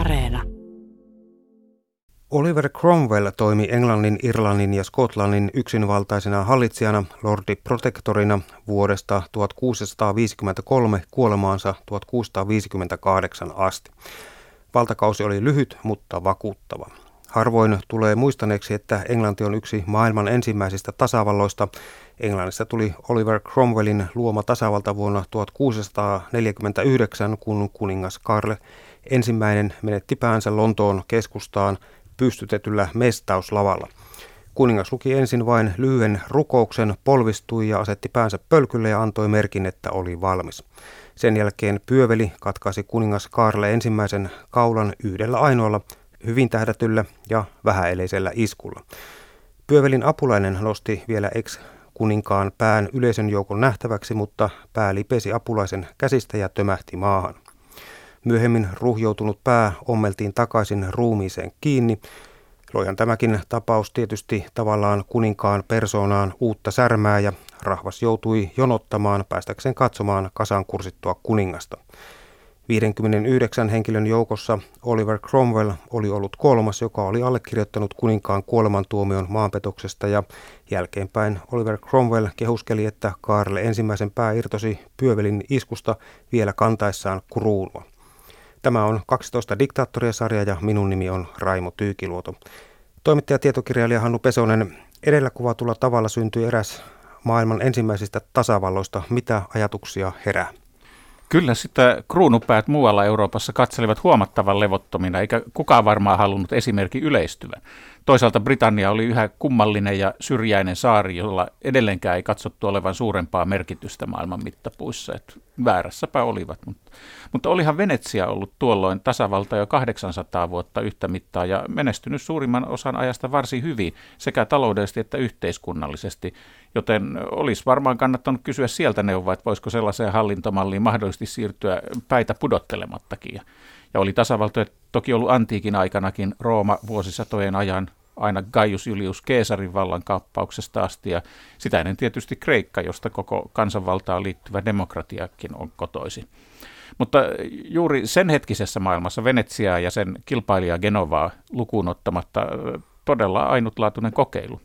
Areena. Oliver Cromwell toimi Englannin, Irlannin ja Skotlannin yksinvaltaisena hallitsijana, lordi protektorina vuodesta 1653 kuolemaansa 1658 asti. Valtakausi oli lyhyt, mutta vakuuttava. Harvoin tulee muistaneeksi, että Englanti on yksi maailman ensimmäisistä tasavalloista. Englannista tuli Oliver Cromwellin luoma tasavalta vuonna 1649, kun kuningas Karl ensimmäinen menetti päänsä Lontoon keskustaan pystytetyllä mestauslavalla. Kuningas luki ensin vain lyhyen rukouksen, polvistui ja asetti päänsä pölkylle ja antoi merkin, että oli valmis. Sen jälkeen pyöveli katkaisi kuningas Karl ensimmäisen kaulan yhdellä ainoalla, hyvin tähdätyllä ja vähäeleisellä iskulla. Pyövelin apulainen nosti vielä ex-kuninkaan pään yleisön joukon nähtäväksi, mutta pää lipesi apulaisen käsistä ja tömähti maahan. Myöhemmin ruhjoutunut pää ommeltiin takaisin ruumiiseen kiinni. Loihan tämäkin tapaus tietysti tavallaan kuninkaan persoonaan uutta särmää ja rahvas joutui jonottamaan päästäkseen katsomaan kasaan kursittua kuningasta. 59 henkilön joukossa Oliver Cromwell oli ollut kolmas, joka oli allekirjoittanut kuninkaan kuolemantuomion maanpetoksesta ja jälkeenpäin Oliver Cromwell kehuskeli, että Kaarle ensimmäisen pää irtosi pyövelin iskusta vielä kantaessaan kruunua. Tämä on 12 diktaattoria-sarja ja minun nimi on Raimo Tyykiluoto. Toimittaja-tietokirjailija Hannu Pesonen, edellä kuvatulla tavalla syntyi eräs maailman ensimmäisistä tasavalloista. Mitä ajatuksia herää? Kyllä sitä kruunupäät muualla Euroopassa katselivat huomattavan levottomina, eikä kukaan varmaan halunnut esimerkin yleistyvän. Toisaalta Britannia oli yhä kummallinen ja syrjäinen saari, jolla edelleenkään ei katsottu olevan suurempaa merkitystä maailman mittapuissa. Et väärässäpä olivat. Mutta olihan Venetsia ollut tuolloin tasavalta jo 800 vuotta yhtä mittaa ja menestynyt suurimman osan ajasta varsin hyvin sekä taloudellisesti että yhteiskunnallisesti. Joten olisi varmaan kannattanut kysyä sieltä neuvoa, että voisiko sellaiseen hallintomalliin mahdollisesti siirtyä päitä pudottelemattakin. Ja oli tasavaltoja toki ollut antiikin aikanakin, Rooma vuosisatojen ajan, aina Gaius Julius Caesarin vallankaappauksesta asti, ja sitä ennen tietysti Kreikka, josta koko kansanvaltaan liittyvä demokratiakin on kotoisin. Mutta juuri sen hetkisessä maailmassa Venetsiaa ja sen kilpailijaa Genovaa lukuun ottamatta todella ainutlaatuinen kokeilu.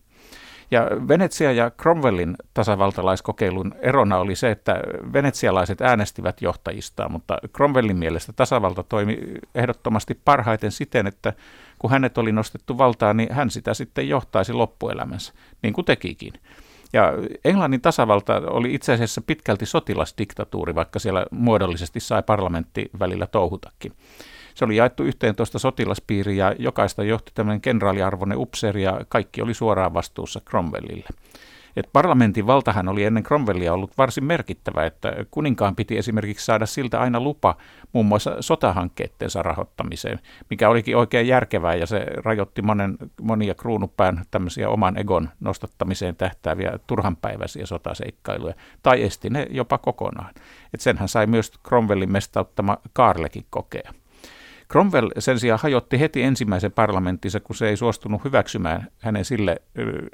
Ja Venetsia ja Cromwellin tasavaltalaiskokeilun erona oli se, että venetsialaiset äänestivät johtajistaan, mutta Cromwellin mielestä tasavalta toimi ehdottomasti parhaiten siten, että kun hänet oli nostettu valtaan, niin hän sitä sitten johtaisi loppuelämänsä, niin kuin tekikin. Ja Englannin tasavalta oli itse asiassa pitkälti sotilasdiktatuuri, vaikka siellä muodollisesti sai parlamentti välillä touhutakin. Se oli jaettu 11 sotilaspiiriin ja jokaista johti tämmöinen kenraaliarvoinen upseeri ja kaikki oli suoraan vastuussa Cromwellille. Et parlamentin valtahan oli ennen Cromwellia ollut varsin merkittävä, että kuninkaan piti esimerkiksi saada siltä aina lupa muun muassa sotahankkeitteensa rahoittamiseen, mikä olikin oikein järkevää ja se rajoitti monia kruunupään tämmöisiä oman egon nostattamiseen tähtääviä turhanpäiväisiä sotaseikkailuja, tai esti ne jopa kokonaan. Et senhän sai myös Cromwellin mestauttama Kaarlekin kokea. Cromwell sen sijaan hajotti heti ensimmäisen parlamenttinsa, kun se ei suostunut hyväksymään hänen sille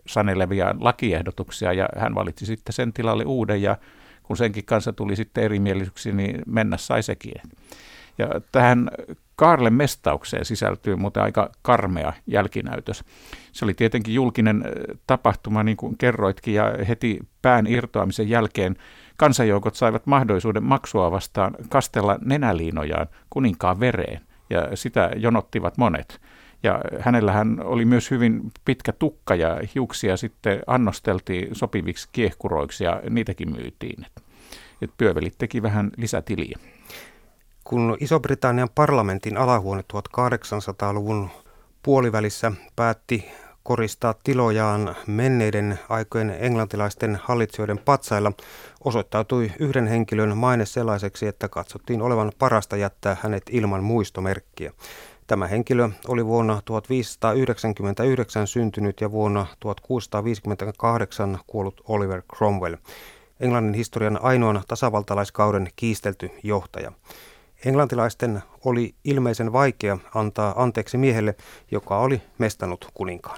saneleviaan lakiehdotuksia, ja hän valitsi sitten sen tilalle uuden, ja kun senkin kanssa tuli sitten erimielisyyksiä, niin mennä sai sekin. Ja tähän Kaarlen mestaukseen sisältyy muuten aika karmea jälkinäytös. Se oli tietenkin julkinen tapahtuma, niin kuin kerroitkin, ja heti pään irtoamisen jälkeen kansanjoukot saivat mahdollisuuden maksua vastaan kastella nenäliinojaan kuninkaan vereen. Ja sitä jonottivat monet. Ja hänellähän oli myös hyvin pitkä tukka ja hiuksia sitten annosteltiin sopiviksi kiehkuroiksi ja niitäkin myytiin. Et pyövelit teki vähän lisätiliä. Kun Iso-Britannian parlamentin alahuone 1800-luvun puolivälissä päätti koristaa tilojaan menneiden aikojen englantilaisten hallitsijoiden patsailla, osoittautui yhden henkilön maine sellaiseksi, että katsottiin olevan parasta jättää hänet ilman muistomerkkiä. Tämä henkilö oli vuonna 1599 syntynyt ja vuonna 1658 kuollut Oliver Cromwell, Englannin historian ainoan tasavaltalaiskauden kiistelty johtaja. Englantilaisten oli ilmeisen vaikea antaa anteeksi miehelle, joka oli mestannut kuninkaan.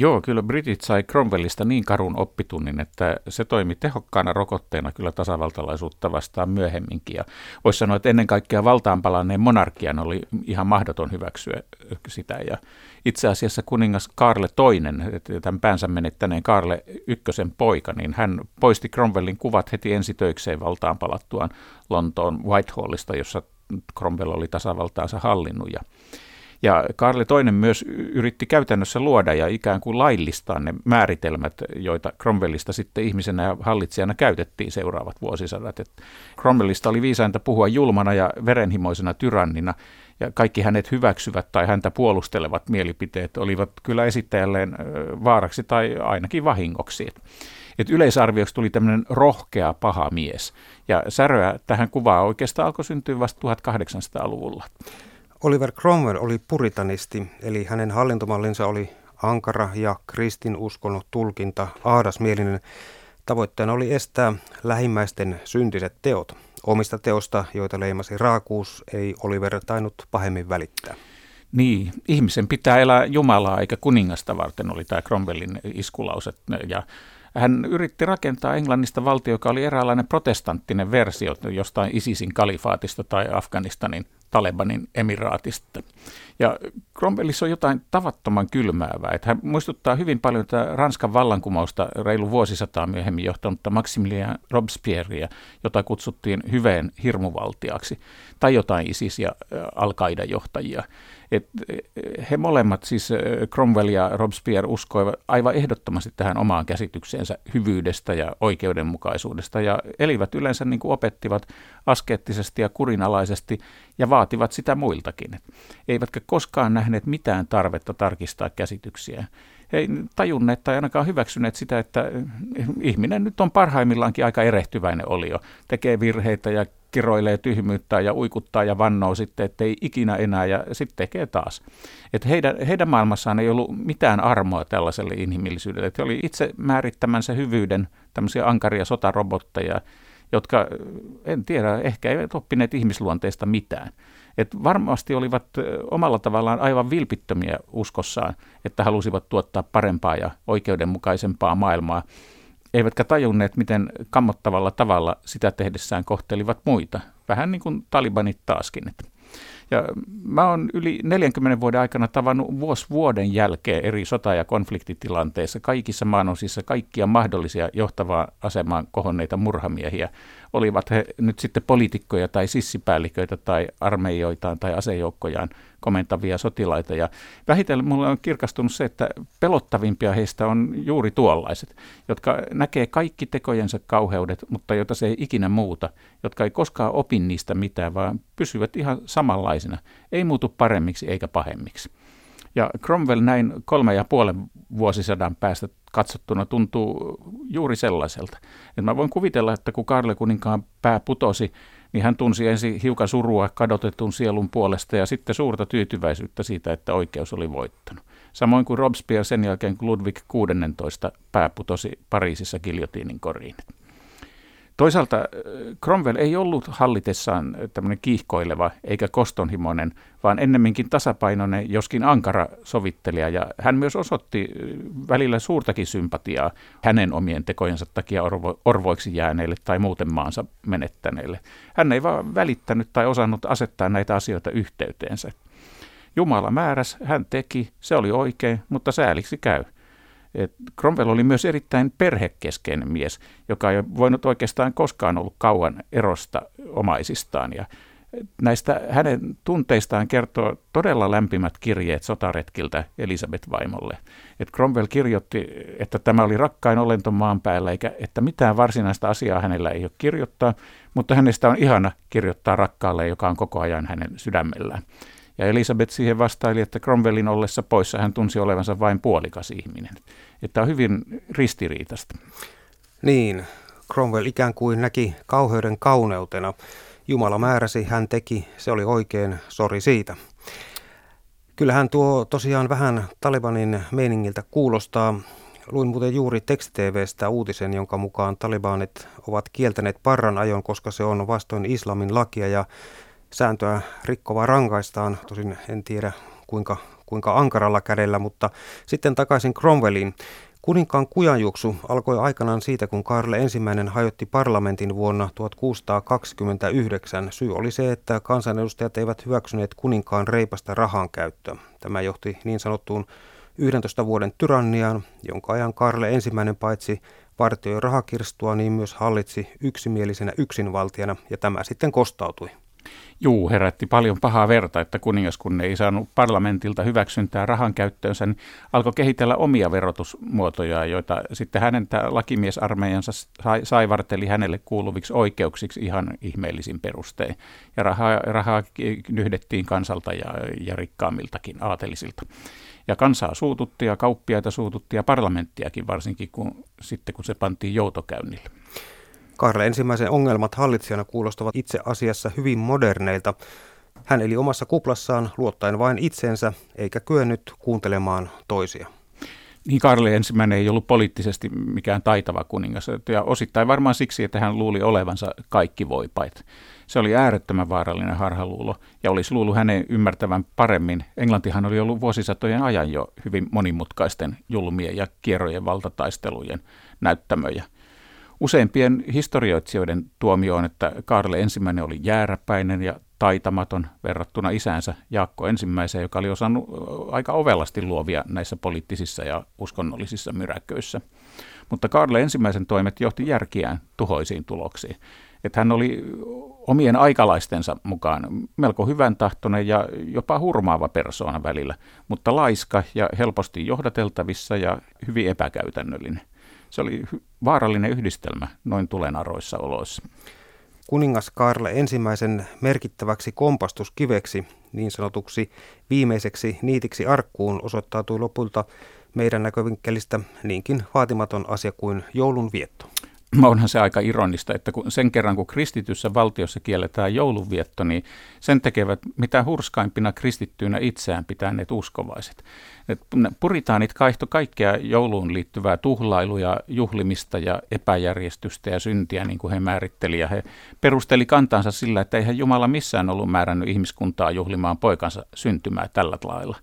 Joo, kyllä britit sai Cromwellista niin karun oppitunnin, että se toimi tehokkaana rokotteena kyllä tasavaltalaisuutta vastaan myöhemminkin. Ja voisi sanoa, että ennen kaikkea valtaan palanneen monarkian oli ihan mahdoton hyväksyä sitä. Ja itse asiassa kuningas Kaarle II, tämän päänsä menettäneen Kaarle Ykkösen poika, niin hän poisti Cromwellin kuvat heti ensitöikseen valtaan palattuaan Lontoon Whitehallista, jossa Cromwell oli tasavaltaansa hallinnut. Ja Kaarle II myös yritti käytännössä luoda ja ikään kuin laillistaa ne määritelmät, joita Cromwellista sitten ihmisenä ja hallitsijana käytettiin seuraavat vuosisadat. Et Cromwellista oli viisainta puhua julmana ja verenhimoisena tyrannina, ja kaikki hänet hyväksyvät tai häntä puolustelevat mielipiteet olivat kyllä esittäjälleen vaaraksi tai ainakin vahingoksi. Et yleisarvioksi tuli tämmöinen rohkea paha mies, ja säröä tähän kuvaan oikeastaan alkoi syntyä vasta 1800-luvulla. Oliver Cromwell oli puritanisti, eli hänen hallintomallinsa oli ankara ja kristinuskon tulkinta ahdasmielinen. Tavoitteena oli estää lähimmäisten syntiset teot. Omista teosta, joita leimasi raakuus, ei Oliver tainnut pahemmin välittää. Niin, ihmisen pitää elää Jumalaa eikä kuningasta varten, oli tämä Cromwellin iskulause. Ja hän yritti rakentaa Englannista valtio, joka oli eräänlainen protestanttinen versio jostain Isisin kalifaatista tai Afganistanin Talebanin emiraatista. Ja Cromwellissa on jotain tavattoman kylmäävää. Että hän muistuttaa hyvin paljon tätä Ranskan vallankumousta reilu vuosisataa myöhemmin johtanutta Maximilien Robespierrea, jota kutsuttiin hyveen hirmuvaltiaksi, tai jotain ISIS- ja Al-Qaidan johtajia. He molemmat, siis Cromwell ja Robespierre, uskoivat aivan ehdottomasti tähän omaan käsitykseensä hyvyydestä ja oikeudenmukaisuudesta, ja elivät yleensä niin kuin opettivat askeettisesti ja kurinalaisesti, ja vaativat sitä muiltakin. Eivätkä koskaan nähneet mitään tarvetta tarkistaa käsityksiä. He eivät tajunneet tai ainakaan hyväksyneet sitä, että ihminen nyt on parhaimmillaankin aika erehtyväinen olio. Tekee virheitä ja kiroilee tyhmyyttä ja uikuttaa ja vannoo sitten, ettei ikinä enää, ja sitten tekee taas. Että heidän maailmassaan ei ollut mitään armoa tällaiselle inhimillisyydelle. Että he oli itse määrittämänsä hyvyyden tämmöisiä ankaria sotarobotteja, jotka, en tiedä, ehkä eivät oppineet ihmisluonteesta mitään. Et varmasti olivat omalla tavallaan aivan vilpittömiä uskossaan, että halusivat tuottaa parempaa ja oikeudenmukaisempaa maailmaa, eivätkä tajunneet, miten kammottavalla tavalla sitä tehdessään kohtelivat muita, vähän niin kuin talibanit taaskin. Ja mä oon yli 40 vuoden aikana tavannut vuosi vuoden jälkeen eri sota- ja konfliktitilanteissa kaikissa maanosissa kaikkia mahdollisia johtavaan asemaan kohonneita murhamiehiä. Olivat he nyt sitten poliitikkoja tai sissipäälliköitä tai armeijoitaan tai asejoukkojaan komentavia sotilaita. Ja vähitellen mulle on kirkastunut se, että pelottavimpia heistä on juuri tuollaiset, jotka näkee kaikki tekojensa kauheudet, mutta joita se ei ikinä muuta, jotka ei koskaan opi niistä mitään, vaan pysyvät ihan samanlaisina, ei muutu paremmiksi eikä pahemmiksi. Ja Cromwell näin 3,5 vuosisadan päästä katsottuna tuntuu juuri sellaiselta. Et mä voin kuvitella, että kun Kaarle kuninkaan pää putosi, niin hän tunsi ensin hiukan surua kadotetun sielun puolesta ja sitten suurta tyytyväisyyttä siitä, että oikeus oli voittanut. Samoin kuin Robespierre sen jälkeen, kun Ludwig XVI pää putosi Pariisissa giljotiinin koriin. Toisaalta Cromwell ei ollut hallitessaan tämmöinen kiihkoileva eikä kostonhimoinen, vaan ennemminkin tasapainoinen, joskin ankara sovittelija. Ja hän myös osoitti välillä suurtakin sympatiaa hänen omien tekojensa takia orvoiksi jääneille tai muuten maansa menettäneille. Hän ei vaan välittänyt tai osannut asettaa näitä asioita yhteyteensä. Jumala määräsi, hän teki, se oli oikein, mutta sääliksi käy. Cromwell oli myös erittäin perhekeskeinen mies, joka ei voinut oikeastaan koskaan ollut kauan erosta omaisistaan. Ja näistä hänen tunteistaan kertoo todella lämpimät kirjeet sotaretkiltä Elisabeth-vaimolle. Cromwell kirjoitti, että tämä oli rakkain olento maan päällä, eikä että mitään varsinaista asiaa hänellä ei ole kirjoittaa, mutta hänestä on ihana kirjoittaa rakkaalle, joka on koko ajan hänen sydämellään. Ja Elisabeth siihen vastaili, että Cromwellin ollessa poissa hän tunsi olevansa vain puolikas ihminen. Että on hyvin ristiriitasta. Niin, Cromwell ikään kuin näki kauheuden kauneutena. Jumala määräsi, hän teki, se oli oikein, sori siitä. Kyllähän tuo tosiaan vähän Talibanin meiningiltä kuulostaa. Luin muuten juuri tekstitv:stä uutisen, jonka mukaan talibanit ovat kieltäneet parran ajon, koska se on vastoin islamin lakia ja sääntöä rikkovaa rankaistaan, tosin en tiedä kuinka kuinka ankaralla kädellä, mutta sitten takaisin Cromwelliin. Kuninkaan kujanjuoksu alkoi aikanaan siitä, kun Karle I hajotti parlamentin vuonna 1629. Syy oli se, että kansanedustajat eivät hyväksyneet kuninkaan reipasta rahankäyttöä. Tämä johti niin sanottuun 11 vuoden tyranniaan, jonka ajan Karle I paitsi vartioi rahakirstua, niin myös hallitsi yksimielisenä yksinvaltiana, ja tämä sitten kostautui. Juu, herätti paljon pahaa verta, että kuningas, kun ei saanut parlamentilta hyväksyntää rahan käyttöönsä, niin alkoi kehitellä omia verotusmuotoja, joita sitten hänen lakimiesarmeijansa saivarteli hänelle kuuluviksi oikeuksiksi ihan ihmeellisin perustein. Ja rahaa nyhdettiin kansalta ja rikkaammiltakin aatelisilta. Ja kansaa suututti ja kauppiaita suututti ja parlamenttiakin varsinkin, kun se pantiin joutokäynnille. Karle ensimmäisen ongelmat hallitsijana kuulostavat itse asiassa hyvin moderneilta. Hän eli omassa kuplassaan luottaen vain itsensä, eikä kyennyt kuuntelemaan toisia. Niin Karle ensimmäinen ei ollut poliittisesti mikään taitava kuningas, ja osittain varmaan siksi, että hän luuli olevansa kaikki voipait. Se oli äärettömän vaarallinen harhaluulo, ja olisi luullut hänen ymmärtävän paremmin. Englantihan oli ollut vuosisatojen ajan jo hyvin monimutkaisten julmien ja kierrojen valtataistelujen näyttämöjä. Useimpien historioitsijoiden tuomio on, että Karle I oli jääräpäinen ja taitamaton verrattuna isäänsä Jaakko I, joka oli osannut aika ovelasti luovia näissä poliittisissa ja uskonnollisissa myräköissä. Mutta Karle I toimet johti järkiään tuhoisiin tuloksiin. Että hän oli omien aikalaistensa mukaan melko hyvän tahtoinen ja jopa hurmaava persoona välillä, mutta laiska ja helposti johdateltavissa ja hyvin epäkäytännöllinen. Se oli vaarallinen yhdistelmä noin tulenaroissa oloissa. Kuningas Karle ensimmäisen merkittäväksi kompastuskiveksi, niin sanotuksi viimeiseksi niitiksi arkkuun, osoittautui lopulta meidän näkövinkkelistä niinkin vaatimaton asia kuin joulunvietto. Onhan se aika ironista, että sen kerran kun kristityssä valtiossa kielletään joulunvietto, niin sen tekevät mitä hurskaimpina kristittyinä itseään pitäneet uskovaiset. Puritaanit kaihto kaikkea jouluun liittyvää tuhlailuja, juhlimista ja epäjärjestystä ja syntiä, niin kuin he määritteli. Ja he perusteli kantaansa sillä, että eihän Jumala missään ollut määrännyt ihmiskuntaa juhlimaan poikansa syntymää tällä lailla.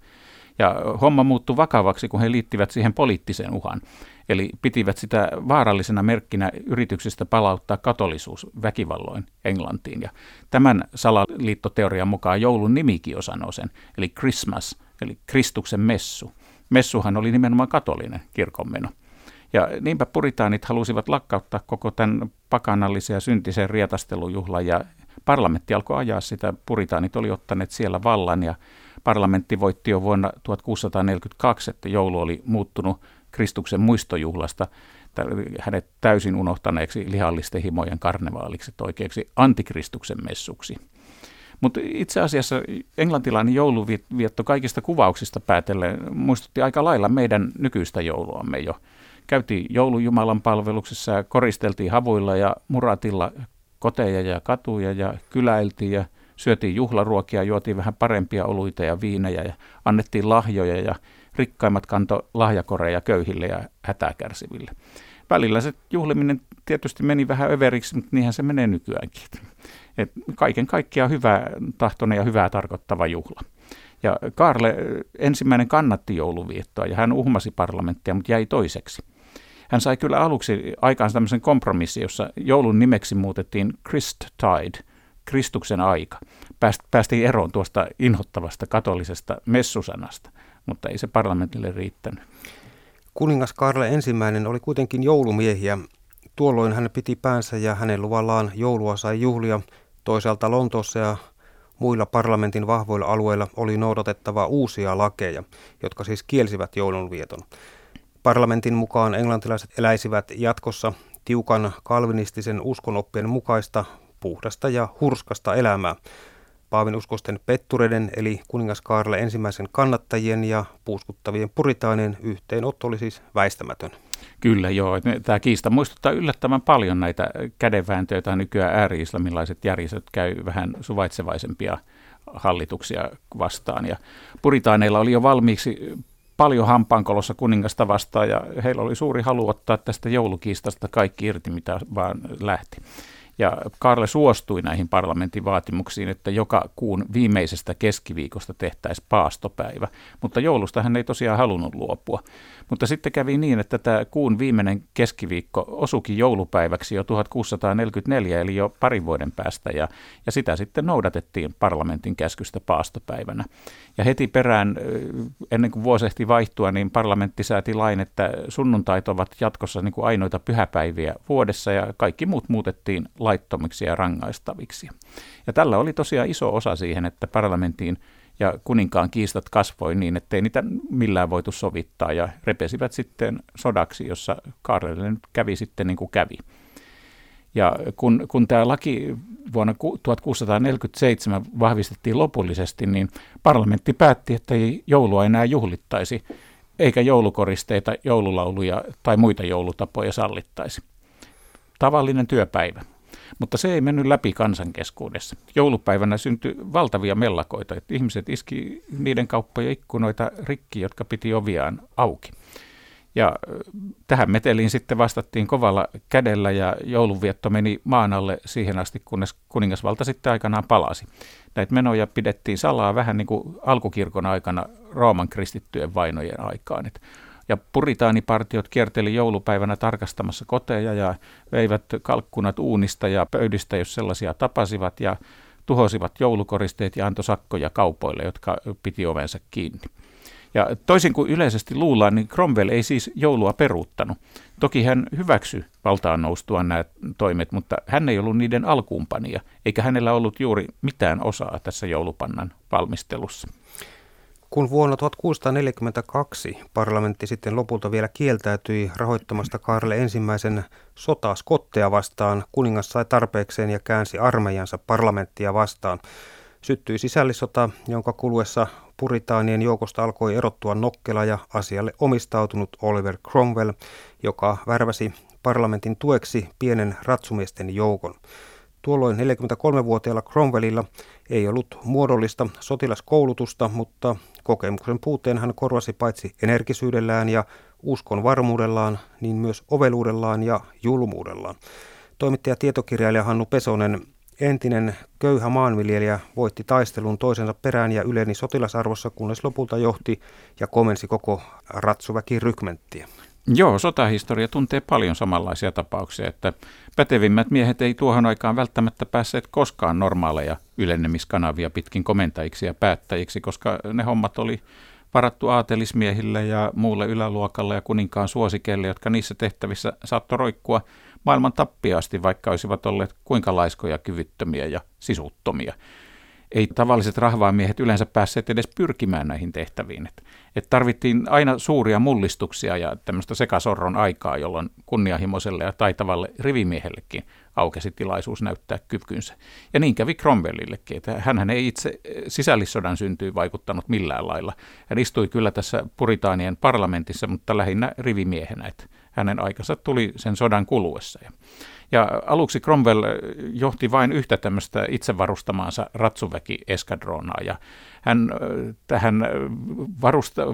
Ja homma muuttui vakavaksi, kun he liittivät siihen poliittisen uhan. Eli pitivät sitä vaarallisena merkkinä yrityksistä palauttaa katolisuus väkivalloin Englantiin. Ja tämän salaliittoteorian mukaan joulun nimikin jo sanoo sen, eli Christmas, eli Kristuksen messu. Messuhan oli nimenomaan katolinen kirkonmeno. Ja niinpä puritaanit halusivat lakkauttaa koko tämän pakanallisen ja syntisen rietastelujuhlan, ja parlamentti alkoi ajaa sitä. Puritaanit oli ottaneet siellä vallan, ja parlamentti voitti jo vuonna 1642, että joulu oli muuttunut Kristuksen muistojuhlasta hänet täysin unohtaneeksi lihallisten himojen karnevaaliksi, oikeaksi antikristuksen messuksi. Mutta itse asiassa englantilainen jouluvietto kaikista kuvauksista päätellen muistutti aika lailla meidän nykyistä jouluamme jo. Käytiin joulujumalan palveluksessa, koristeltiin havuilla ja muratilla koteja ja katuja ja kyläiltiin ja syötiin juhlaruokia, juotiin vähän parempia oluita ja viinejä ja annettiin lahjoja ja rikkaimmat kanto lahjakoreja köyhille ja hätäkärsiville. Välillä se juhliminen tietysti meni vähän överiksi, mutta niinhän se menee nykyäänkin. Et kaiken kaikkiaan hyvää tahtoinen ja hyvää tarkoittava juhla. Ja Karle ensimmäinen kannatti jouluviettoa ja hän uhmasi parlamenttia, mutta jäi toiseksi. Hän sai kyllä aluksi aikaan tämmöisen kompromissin, jossa joulun nimeksi muutettiin Christtide, Kristuksen aika. Päästiin eroon tuosta inhottavasta katolisesta messusanasta, mutta ei se parlamentille riittänyt. Kuningas Karle I oli kuitenkin joulumiehiä. Tuolloin hän piti päänsä ja hänen luvallaan joulua sai juhlia. Toisaalta Lontoossa ja muilla parlamentin vahvoilla alueilla oli noudatettava uusia lakeja, jotka siis kielsivät joulunvieton. Parlamentin mukaan englantilaiset eläisivät jatkossa tiukan kalvinistisen uskonoppien mukaista puhdasta ja hurskasta elämää. Paavin uskosten pettureiden eli kuningas Karle ensimmäisen kannattajien ja puuskuttavien puritaanien yhteenotto oli siis väistämätön. Kyllä joo, tämä kiista muistuttaa yllättävän paljon näitä kädenvääntöjä, joita nykyään ääri-islamilaiset järjestöt käy vähän suvaitsevaisempia hallituksia vastaan. Ja puritaaneilla oli jo valmiiksi paljon hampaankolossa kuningasta vastaan ja heillä oli suuri halu ottaa tästä joulukiistasta kaikki irti, mitä vaan lähti. Ja Karle suostui näihin parlamentin vaatimuksiin, että joka kuun viimeisestä keskiviikosta tehtäisiin paastopäivä, mutta joulusta hän ei tosiaan halunnut luopua. Mutta sitten kävi niin, että tämä kuun viimeinen keskiviikko osuikin joulupäiväksi jo 1644, eli jo parin vuoden päästä, ja sitä sitten noudatettiin parlamentin käskystä paastopäivänä. Ja heti perään, ennen kuin vuosi ehti vaihtua, niin parlamentti sääti lain, että sunnuntait ovat jatkossa niin kuin ainoita pyhäpäiviä vuodessa, ja kaikki muut muutettiin laittomiksi ja rangaistaviksi. Ja tällä oli tosiaan iso osa siihen, että parlamenttiin ja kuninkaan kiistat kasvoi niin, ettei niitä millään voitu sovittaa, ja repesivät sitten sodaksi, jossa Karlelle nyt kävi sitten niin kuin kävi. Ja kun tämä laki vuonna 1647 vahvistettiin lopullisesti, niin parlamentti päätti, että ei joulua enää juhlittaisi, eikä joulukoristeita, joululauluja tai muita joulutapoja sallittaisi. Tavallinen työpäivä. Mutta se ei mennyt läpi kansan keskuudessa. Joulupäivänä syntyi valtavia mellakoita, että ihmiset iski niiden kauppoja ikkunoita rikki, jotka piti oviaan auki. Ja tähän meteliin sitten vastattiin kovalla kädellä, ja joulunvietto meni maan alle siihen asti, kunnes kuningasvalta sitten aikanaan palasi. Näitä menoja pidettiin salaa vähän niin kuin alkukirkon aikana Rooman kristittyjen vainojen aikaan. Ja puritaanipartiot kierteli joulupäivänä tarkastamassa koteja ja veivät kalkkunat uunista ja pöydistä, jos sellaisia tapasivat, ja tuhosivat joulukoristeet ja antoi sakkoja kaupoille, jotka piti ovensa kiinni. Ja toisin kuin yleisesti luullaan, niin Cromwell ei siis joulua peruuttanut. Toki hän hyväksyi valtaan noustua nämä toimet, mutta hän ei ollut niiden alkuunpanija, eikä hänellä ollut juuri mitään osaa tässä joulupannan valmistelussa. Kun vuonna 1642 parlamentti sitten lopulta vielä kieltäytyi rahoittamasta Kaarle ensimmäisen sotaa Skotteja vastaan, kuningas sai tarpeekseen ja käänsi armeijansa parlamenttia vastaan. Syttyi sisällissota, jonka kuluessa puritaanien joukosta alkoi erottua nokkela ja asialle omistautunut Oliver Cromwell, joka värväsi parlamentin tueksi pienen ratsumiesten joukon. Tuolloin 43-vuotiaalla Cromwellilla ei ollut muodollista sotilaskoulutusta, mutta kokemuksen puutteen hän korvasi paitsi energisyydellään ja uskon varmuudellaan, niin myös oveluudellaan ja julmuudellaan. Toimittaja-tietokirjailija Hannu Pesonen, entinen köyhä maanviljelijä, voitti taistelun toisensa perään ja yleni sotilasarvossa, kunnes lopulta johti ja komensi koko ratsuväkirykmenttiä. Joo, sotahistoria tuntee paljon samanlaisia tapauksia, että pätevimmät miehet ei tuohon aikaan välttämättä päässeet koskaan normaaleja ylennemiskanavia pitkin komentajiksi ja päättäjiksi, koska ne hommat oli varattu aatelismiehille ja muulle yläluokalle ja kuninkaan suosikeille, jotka niissä tehtävissä saattoi roikkua maailman tappiaasti, vaikka olisivat olleet kuinka laiskoja, kyvyttömiä ja sisuttomia. Ei tavalliset rahvaamiehet yleensä päässeet edes pyrkimään näihin tehtäviin. Et tarvittiin aina suuria mullistuksia ja tämmöistä sekasorron aikaa, jolloin kunnianhimoiselle ja taitavalle rivimiehellekin aukesi tilaisuus näyttää kykynsä. Ja niin kävi Cromwellillekin, että hänhän ei itse sisällissodan syntyyn vaikuttanut millään lailla. Hän istui kyllä tässä puritaanien parlamentissa, mutta lähinnä rivimiehenä, että hänen aikansa tuli sen sodan kuluessa. Ja aluksi Cromwell johti vain yhtä tämmöistä itse varustamaansa ratsuväki-eskadroonaa, ja hän tähän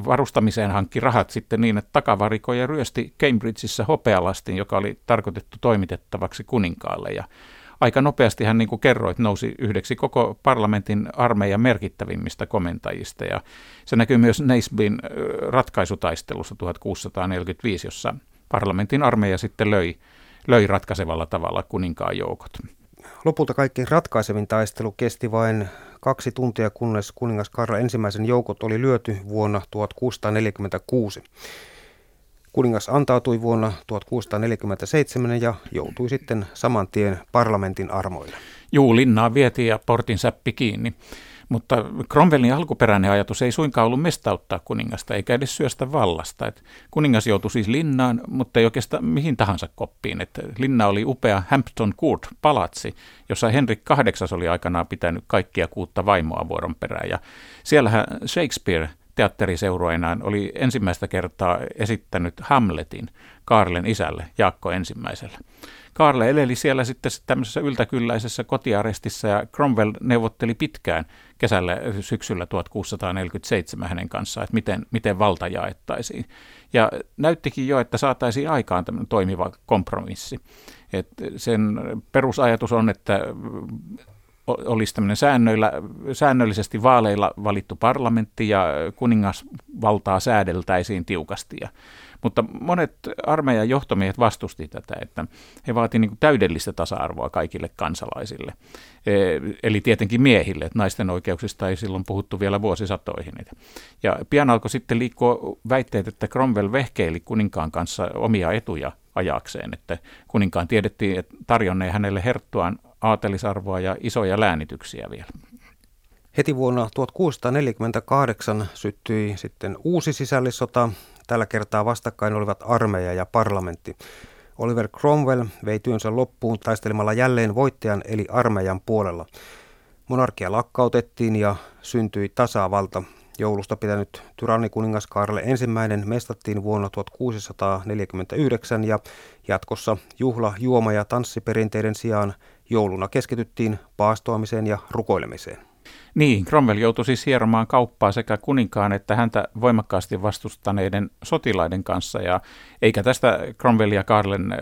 varustamiseen hankki rahat sitten niin, että takavarikoi ja ryösti Cambridgeissa hopealastin, joka oli tarkoitettu toimitettavaksi kuninkaalle, ja aika nopeasti hän, niin kuin kerroit, nousi yhdeksi koko parlamentin armeijan merkittävimmistä komentajista, ja se näkyy myös Nasebyn ratkaisutaistelussa 1645, jossa parlamentin armeija sitten löi ratkaisevalla tavalla kuninkaan joukot. Lopulta kaikkein ratkaisevin taistelu kesti vain 2 tuntia, kunnes kuningas Karla ensimmäisen joukot oli lyöty vuonna 1646. Kuningas antautui vuonna 1647 ja joutui sitten saman tien parlamentin armoille. Juu, linnaa vietiin ja portin säppi kiinni. Mutta Cromwellin alkuperäinen ajatus ei suinkaan ollut mestauttaa kuningasta eikä edes syöstä vallasta. Et kuningas joutui siis linnaan, mutta ei oikeastaan mihin tahansa koppiin. Et linna oli upea Hampton Court-palatsi, jossa Henrik VIII oli aikanaan pitänyt kaikkia 6 vaimoa vuoron perään. Ja siellähän Shakespeare teatteriseurueinaan oli ensimmäistä kertaa esittänyt Hamletin Kaarlen isälle, Jaakko I. Kaarle eleli siellä sitten tämmöisessä yltäkylläisessä kotiarestissa ja Cromwell neuvotteli pitkään kesällä syksyllä 1647 hänen kanssaan, että miten valta jaettaisiin. Ja näyttikin jo, että saataisiin aikaan tämmöinen toimiva kompromissi. Et sen perusajatus on, että olisi tämmöinen säännöllisesti vaaleilla valittu parlamentti ja kuningasvaltaa säädeltäisiin tiukasti. Mutta monet armeijan johtomiehet vastusti tätä, että he vaativat niin täydellistä tasa-arvoa kaikille kansalaisille, eli tietenkin miehille, että naisten oikeuksista ei silloin puhuttu vielä vuosisatoihin. Ja pian alkoi sitten liikkua väitteet, että Cromwell vehkeili kuninkaan kanssa omia etuja ajakseen, että kuninkaan tiedettiin, että tarjonneen hänelle herttuaan aatelisarvoa ja isoja läänityksiä vielä. Heti vuonna 1648 syttyi sitten uusi sisällissota. Tällä kertaa vastakkain olivat armeija ja parlamentti. Oliver Cromwell vei työnsä loppuun taistelemalla jälleen voittajan eli armeijan puolella. Monarkia lakkautettiin ja syntyi tasavalta. Joulusta pitänyt tyrannikuningas Kaarle I mestattiin vuonna 1649 ja jatkossa juhla-, juoma- ja tanssiperinteiden sijaan jouluna keskityttiin paastoamiseen ja rukoilemiseen. Niin, Cromwell joutui siis hieromaan kauppaa sekä kuninkaan että häntä voimakkaasti vastustaneiden sotilaiden kanssa, ja eikä tästä Cromwell ja Kaarlen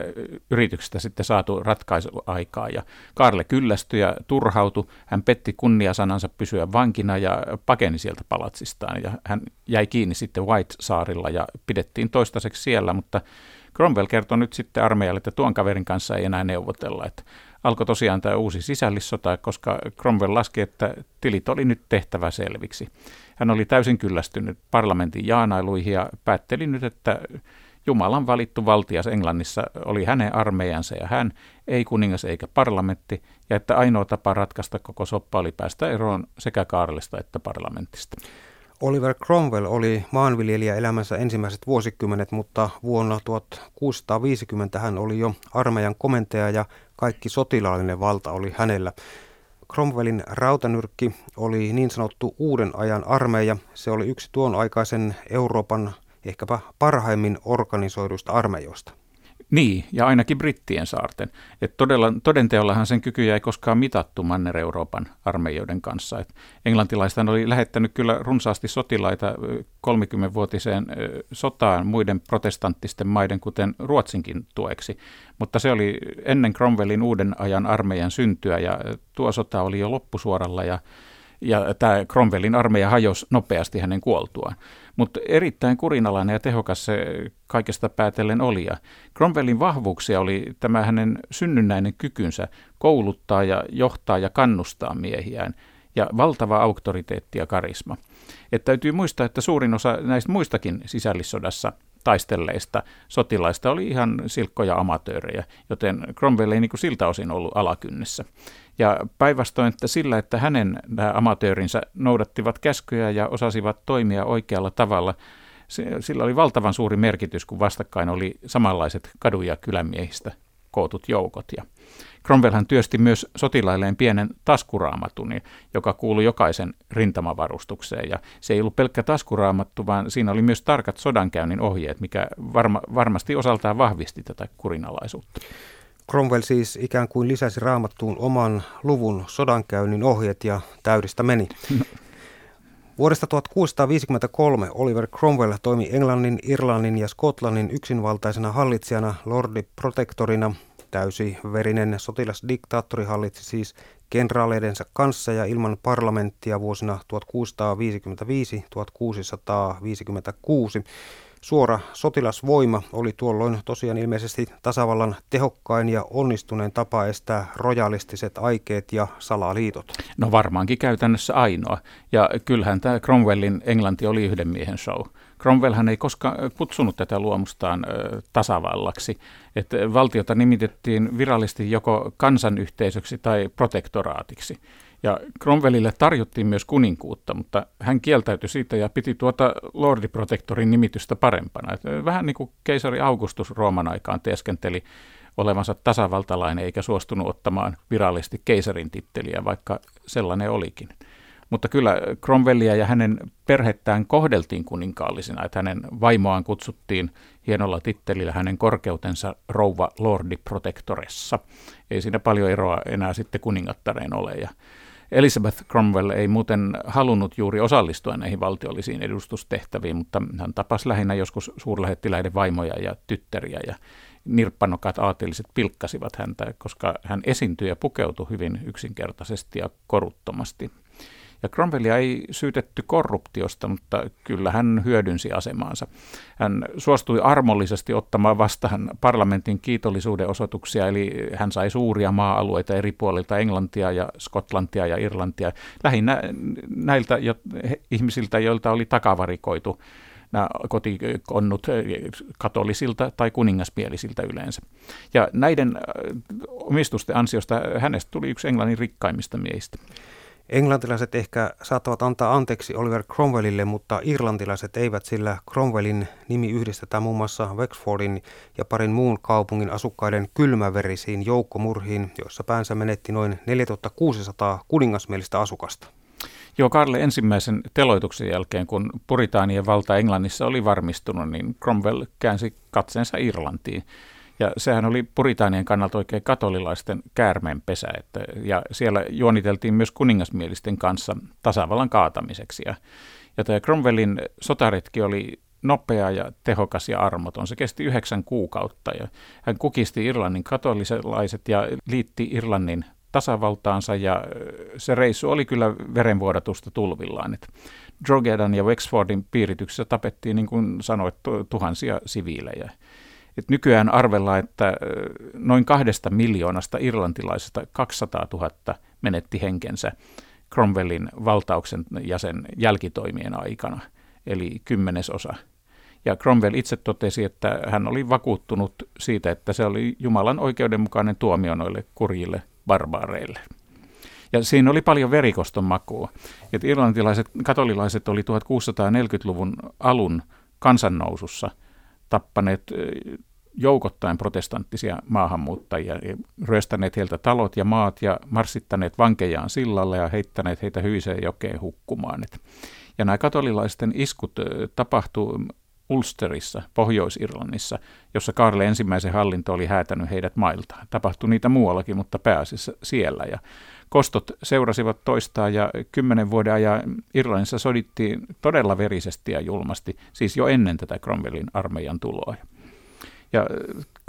yrityksestä sitten saatu ratkaisuaikaa. Ja Kaarle kyllästyi ja turhautui, hän petti kunniasanansa pysyä vankina ja pakeni sieltä palatsistaan, ja hän jäi kiinni sitten White-saarilla ja pidettiin toistaiseksi siellä, mutta Cromwell kertoi nyt sitten armeijalle, että tuon kaverin kanssa ei enää neuvotella, että alkoi tosiaan tämä uusi sisällissota, koska Cromwell laski, että tilit oli nyt tehtävä selviksi. Hän oli täysin kyllästynyt parlamentin jaanailuihin ja päätteli nyt, että Jumalan valittu valtias Englannissa oli hänen armeijansa ja hän, ei kuningas eikä parlamentti, ja että ainoa tapa ratkaista koko soppa oli päästä eroon sekä Kaarlesta että parlamentista. Oliver Cromwell oli maanviljelijä elämänsä ensimmäiset vuosikymmenet, mutta vuonna 1650 hän oli jo armeijan komentaja ja kaikki sotilaallinen valta oli hänellä. Cromwellin rautanyrkki oli niin sanottu uuden ajan armeija. Se oli yksi tuon aikaisen Euroopan ehkäpä parhaimmin organisoiduista armeijoista. Niin, ja ainakin brittien saarten. Et todenteollahan sen kykyjä ei koskaan mitattu Manner-Euroopan armeijoiden kanssa. Et englantilaistaan oli lähettänyt kyllä runsaasti sotilaita 30-vuotiseen sotaan muiden protestanttisten maiden, kuten Ruotsinkin tueksi. Mutta se oli ennen Cromwellin uuden ajan armeijan syntyä, ja tuo sota oli jo loppusuoralla, ja tämä Cromwellin armeija hajosi nopeasti hänen kuoltuaan. Mutta erittäin kurinalainen ja tehokas se kaikesta päätellen oli. Ja Cromwellin vahvuuksia oli tämä hänen synnynnäinen kykynsä kouluttaa ja johtaa ja kannustaa miehiään ja valtava auktoriteetti ja karisma. Et täytyy muistaa, että suurin osa näistä muistakin sisällissodassa taistelleista sotilaista oli ihan silkkoja amatöörejä, joten Cromwell ei niin kuin siltä osin ollut alakynnessä. Ja päinvastoin, että sillä, että hänen amatöörinsä noudattivat käskyjä ja osasivat toimia oikealla tavalla, sillä oli valtavan suuri merkitys, kun vastakkain oli samanlaiset kadun- ja kylämiehistä kootut joukot. Ja Cromwellhan työsti myös sotilailleen pienen taskuraamatun, joka kuului jokaisen rintamavarustukseen. Ja se ei ollut pelkkä taskuraamattu, vaan siinä oli myös tarkat sodankäynnin ohjeet, mikä varmasti osaltaan vahvisti tätä kurinalaisuutta. Cromwell siis ikään kuin lisäsi raamattuun oman luvun sodankäynnin ohjeet ja täydistä meni. Vuodesta 1653 Oliver Cromwell toimi Englannin, Irlannin ja Skotlannin yksinvaltaisena hallitsijana, lordiprotektorina. Täysiverinen sotilasdiktaattori hallitsi siis kenraaleidensa kanssa ja ilman parlamenttia vuosina 1655-1656. Suora sotilasvoima oli tuolloin tosiaan ilmeisesti tasavallan tehokkain ja onnistuneen tapa estää rojalistiset aikeet ja salaliitot. No varmaankin käytännössä ainoa. Ja kyllähän tämä Cromwellin Englanti oli yhden miehen show. Cromwellhan ei koskaan kutsunut tätä luomustaan tasavallaksi. Että valtiota nimitettiin virallisesti joko kansanyhteisöksi tai protektoraatiksi. Ja Cromwellille tarjottiin myös kuninkuutta, mutta hän kieltäytyi siitä ja piti tuota lordiprotektorin nimitystä parempana. Että vähän niin kuin keisari Augustus Rooman aikaan teeskenteli olevansa tasavaltalainen eikä suostunut ottamaan virallisesti keisarin titteliä, vaikka sellainen olikin. Mutta kyllä Cromwellia ja hänen perhettään kohdeltiin kuninkaallisina, että hänen vaimoaan kutsuttiin hienolla tittelillä hänen korkeutensa rouva lordi protectoressa. Ei siinä paljon eroa enää sitten kuningattareen ole. Ja Elizabeth Cromwell ei muuten halunnut juuri osallistua näihin valtiollisiin edustustehtäviin, mutta hän tapasi lähinnä joskus suurlähettiläiden vaimoja ja tyttäriä ja nirppanokat aateliset pilkkasivat häntä, koska hän esiintyi ja pukeutui hyvin yksinkertaisesti ja koruttomasti. Ja Cromwellia ei syytetty korruptiosta, mutta kyllä hän hyödynsi asemaansa. Hän suostui armollisesti ottamaan vastaan parlamentin kiitollisuuden osoituksia, eli hän sai suuria maa-alueita eri puolilta Englantia ja Skotlantia ja Irlantia, lähinnä näiltä ihmisiltä, joilta oli takavarikoitu nämä kotikonnut katolisilta tai kuningasmielisiltä yleensä. Ja näiden omistusten ansiosta hänestä tuli yksi Englannin rikkaimmista miehistä. Englantilaiset ehkä saattavat antaa anteeksi Oliver Cromwellille, mutta irlantilaiset eivät, sillä Cromwellin nimi yhdistetään muun muassa Wexfordin ja parin muun kaupungin asukkaiden kylmäverisiin joukkomurhiin, joissa päänsä menetti noin 4600 kuningasmielistä asukasta. Joo, Karle ensimmäisen teloituksen jälkeen, kun puritaanien valta Englannissa oli varmistunut, niin Cromwell käänsi katseensa Irlantiin. Ja sehän oli puritaanien kannalta oikein katolilaisten käärmeenpesä, ja siellä juoniteltiin myös kuningasmielisten kanssa tasavallan kaatamiseksi. Ja tämä Cromwellin sotaretki oli nopea ja tehokas ja armoton. Se kesti 9 kuukautta, ja hän kukisti Irlannin katolisilaiset ja liitti Irlannin tasavaltaansa, ja se reissu oli kyllä verenvuodatusta tulvillaan. Drogedan ja Wexfordin piirityksessä tapettiin, niin kuin sanoit, tuhansia siviilejä. Et nykyään arvellaan, että noin 2 miljoonasta irlantilaisesta 200 000 menetti henkensä Cromwellin valtauksen ja sen jälkitoimien aikana, eli 10%. Ja Cromwell itse totesi, että hän oli vakuuttunut siitä, että se oli Jumalan oikeudenmukainen tuomio noille kurjille barbaareille. Ja siinä oli paljon verikoston makua. Et irlantilaiset katolilaiset oli 1640-luvun alun kansannousussa tappaneet joukottain protestanttisia maahanmuuttajia, ryöstäneet heiltä talot ja maat ja marssittaneet vankejaan sillalle ja heittäneet heitä hyiseen jokeen hukkumaan. Ja nämä katolilaisten iskut tapahtui Ulsterissa, Pohjois-Irlannissa, jossa Kaarle ensimmäisen hallinto oli häätänyt heidät mailtaan. Tapahtui niitä muuallakin, mutta pääasiassa siellä. Ja kostot seurasivat toistaan ja 10 vuoden ajan Irlannissa sodittiin todella verisesti ja julmasti, siis jo ennen tätä Cromwellin armeijan tuloa. Ja